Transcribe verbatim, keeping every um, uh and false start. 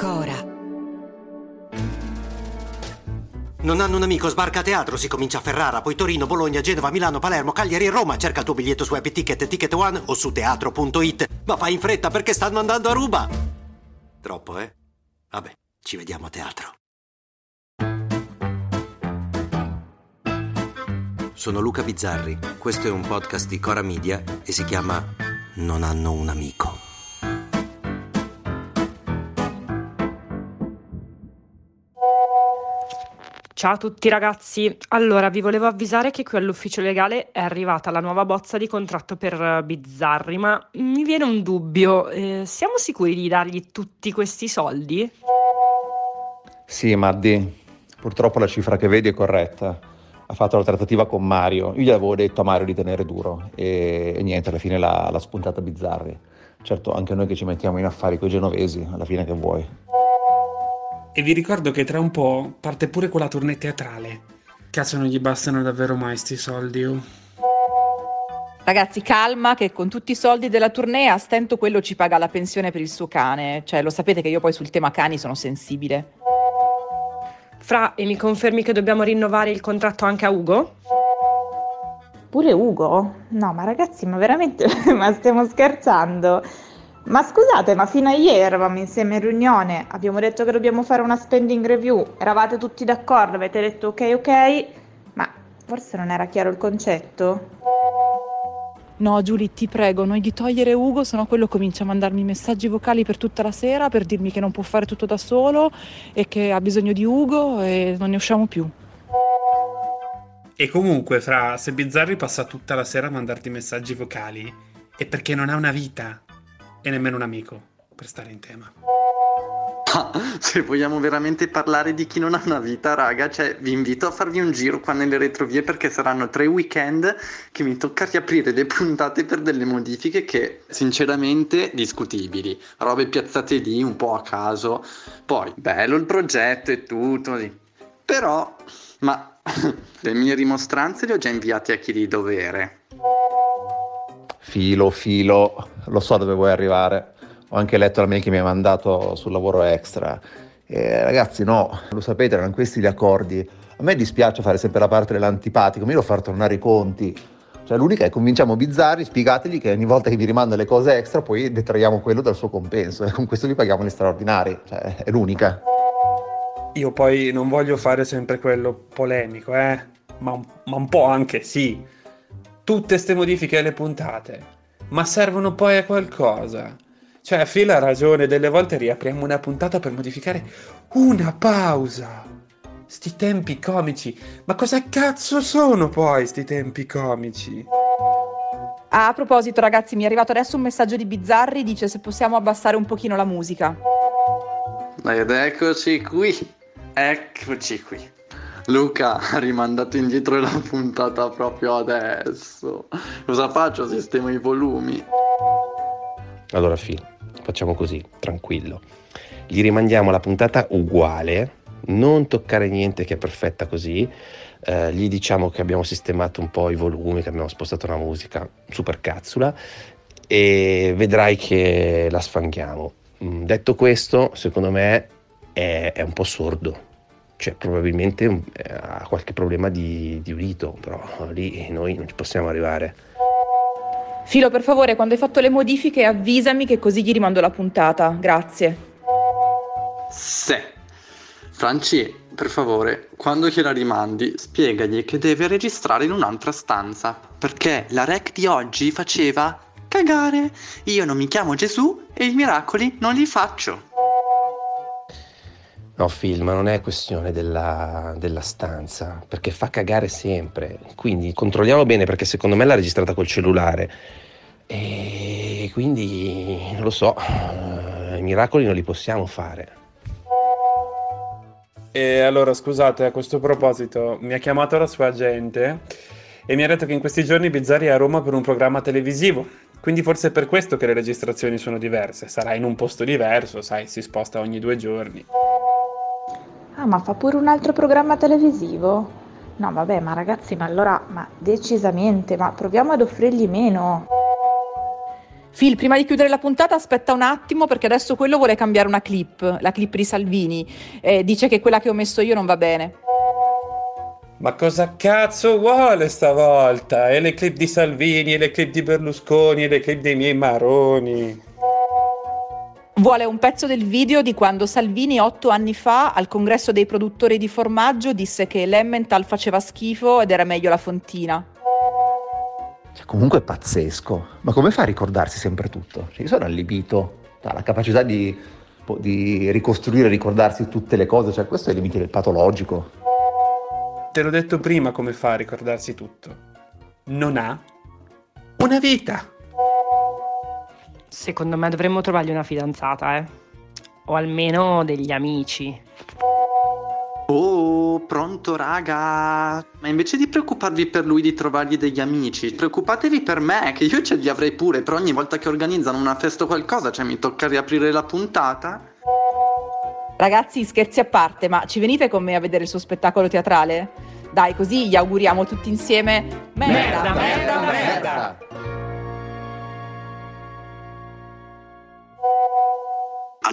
Cora. Non hanno un amico, sbarca a teatro, si comincia a Ferrara, poi Torino, Bologna, Genova, Milano, Palermo, Cagliari e Roma. Cerca il tuo biglietto su Abiticket, Ticket One o su teatro punto it. Ma fai in fretta perché stanno andando a ruba. Troppo, eh? Vabbè, ci vediamo a teatro. Sono Luca Bizzarri, questo è un podcast di Cora Media e si chiama Non hanno un amico. Ciao a tutti ragazzi, allora vi volevo avvisare che qui all'ufficio legale è arrivata la nuova bozza di contratto per Bizzarri, ma mi viene un dubbio, eh, siamo sicuri di dargli tutti questi soldi? Sì Maddi, purtroppo la cifra che vedi è corretta, ha fatto la trattativa con Mario, io gli avevo detto a Mario di tenere duro e, e niente, alla fine l'ha spuntata Bizzarri, certo anche noi che ci mettiamo in affari coi genovesi, alla fine che vuoi. E vi ricordo che tra un po' parte pure quella tournée teatrale. Cazzo, non gli bastano davvero mai sti soldi. Oh. Ragazzi, calma che con tutti i soldi della tournée a stento quello ci paga la pensione per il suo cane. Cioè, lo sapete che io poi sul tema cani sono sensibile. Fra, e mi confermi che dobbiamo rinnovare il contratto anche a Ugo? Pure Ugo? No, ma ragazzi, ma veramente ma stiamo scherzando? Ma scusate, ma fino a ieri eravamo insieme in riunione, abbiamo detto che dobbiamo fare una spending review, eravate tutti d'accordo, avete detto ok ok, ma forse non era chiaro il concetto? No Giulia, ti prego, non gli togliere Ugo, sennò quello comincia a mandarmi messaggi vocali per tutta la sera per dirmi che non può fare tutto da solo e che ha bisogno di Ugo e non ne usciamo più. E comunque, Fra, se Bizzarri passa tutta la sera a mandarti messaggi vocali è perché non ha una vita. E nemmeno un amico, per stare in tema. Ah, se vogliamo veramente parlare di chi non ha una vita, raga, cioè vi invito a farvi un giro qua nelle retrovie perché saranno tre weekend che mi tocca riaprire le puntate per delle modifiche che, sinceramente, discutibili. Robe piazzate lì, un po' a caso. Poi, bello il progetto e tutto lì. Però, ma le mie rimostranze le ho già inviate a chi di dovere. Filo, filo, lo so dove vuoi arrivare. Ho anche letto la mail che mi hai mandato sul lavoro extra. E, ragazzi, no, lo sapete, erano questi gli accordi. A me dispiace fare sempre la parte dell'antipatico, ma io devo far tornare i conti. Cioè, l'unica è convinciamo Bizzarri, spiegategli che ogni volta che vi rimando le cose extra, poi detraiamo quello dal suo compenso e con questo li paghiamo gli straordinari. Cioè, è l'unica. Io poi non voglio fare sempre quello polemico, eh, ma, ma un po' anche sì. Tutte ste modifiche alle puntate, ma servono poi a qualcosa. Cioè, Phil ha ragione, delle volte riapriamo una puntata per modificare una pausa. Sti tempi comici, ma cosa cazzo sono poi sti tempi comici? Ah, a proposito ragazzi, mi è arrivato adesso un messaggio di Bizzarri, dice se possiamo abbassare un pochino la musica. Ed eccoci qui, eccoci qui. Luca ha rimandato indietro la puntata proprio adesso. Cosa faccio? Sistemo i volumi. Allora Phil, facciamo così, tranquillo. Gli rimandiamo la puntata uguale, non toccare niente che è perfetta così. Eh, gli diciamo che abbiamo sistemato un po' i volumi, che abbiamo spostato la musica, super cazzula, e vedrai che la sfanghiamo. Detto questo, secondo me è, è un po' sordo. Cioè probabilmente ha eh, qualche problema di, di udito, però lì noi non ci possiamo arrivare. Filo, per favore, quando hai fatto le modifiche avvisami che così gli rimando la puntata, grazie. Se. Franci, per favore, quando gliela rimandi spiegagli che deve registrare in un'altra stanza, perché la rec di oggi faceva cagare. Io non mi chiamo Gesù e i miracoli non li faccio. No, Phil, ma non è questione della, della stanza, perché fa cagare sempre, quindi controlliamo bene perché secondo me l'ha registrata col cellulare e e quindi non lo so, i miracoli non li possiamo fare. E allora scusate, a questo proposito mi ha chiamato la sua agente e mi ha detto che in questi giorni Bizzarri è a Roma per un programma televisivo, quindi forse è per questo che le registrazioni sono diverse, sarà in un posto diverso, sai, si sposta ogni due giorni. Ah, ma fa pure un altro programma televisivo? No vabbè, ma ragazzi, ma allora, ma decisamente, ma proviamo ad offrirgli meno. Phil, prima di chiudere la puntata aspetta un attimo, perché adesso quello vuole cambiare una clip, la clip di Salvini, eh, dice che quella che ho messo io non va bene. Ma cosa cazzo vuole stavolta? E le clip di Salvini, e le clip di Berlusconi, e le clip dei miei Maroni? Vuole un pezzo del video di quando Salvini otto anni fa al congresso dei produttori di formaggio disse che l'Emmental faceva schifo ed era meglio la Fontina. Cioè, comunque è pazzesco, ma come fa a ricordarsi sempre tutto? Cioè, io sono allibito dalla capacità di, di ricostruire e ricordarsi tutte le cose, cioè questo è il limite del patologico. Te l'ho detto prima come fa a ricordarsi tutto, non ha una vita. Secondo me dovremmo trovargli una fidanzata, eh, o almeno degli amici. Oh, pronto raga, ma invece di preoccuparvi per lui di trovargli degli amici, preoccupatevi per me, che io ce li avrei pure, però ogni volta che organizzano una festa o qualcosa, cioè mi tocca riaprire la puntata. Ragazzi, scherzi a parte, ma ci venite con me a vedere il suo spettacolo teatrale? Dai, così gli auguriamo tutti insieme merda, merda, merda, merda! A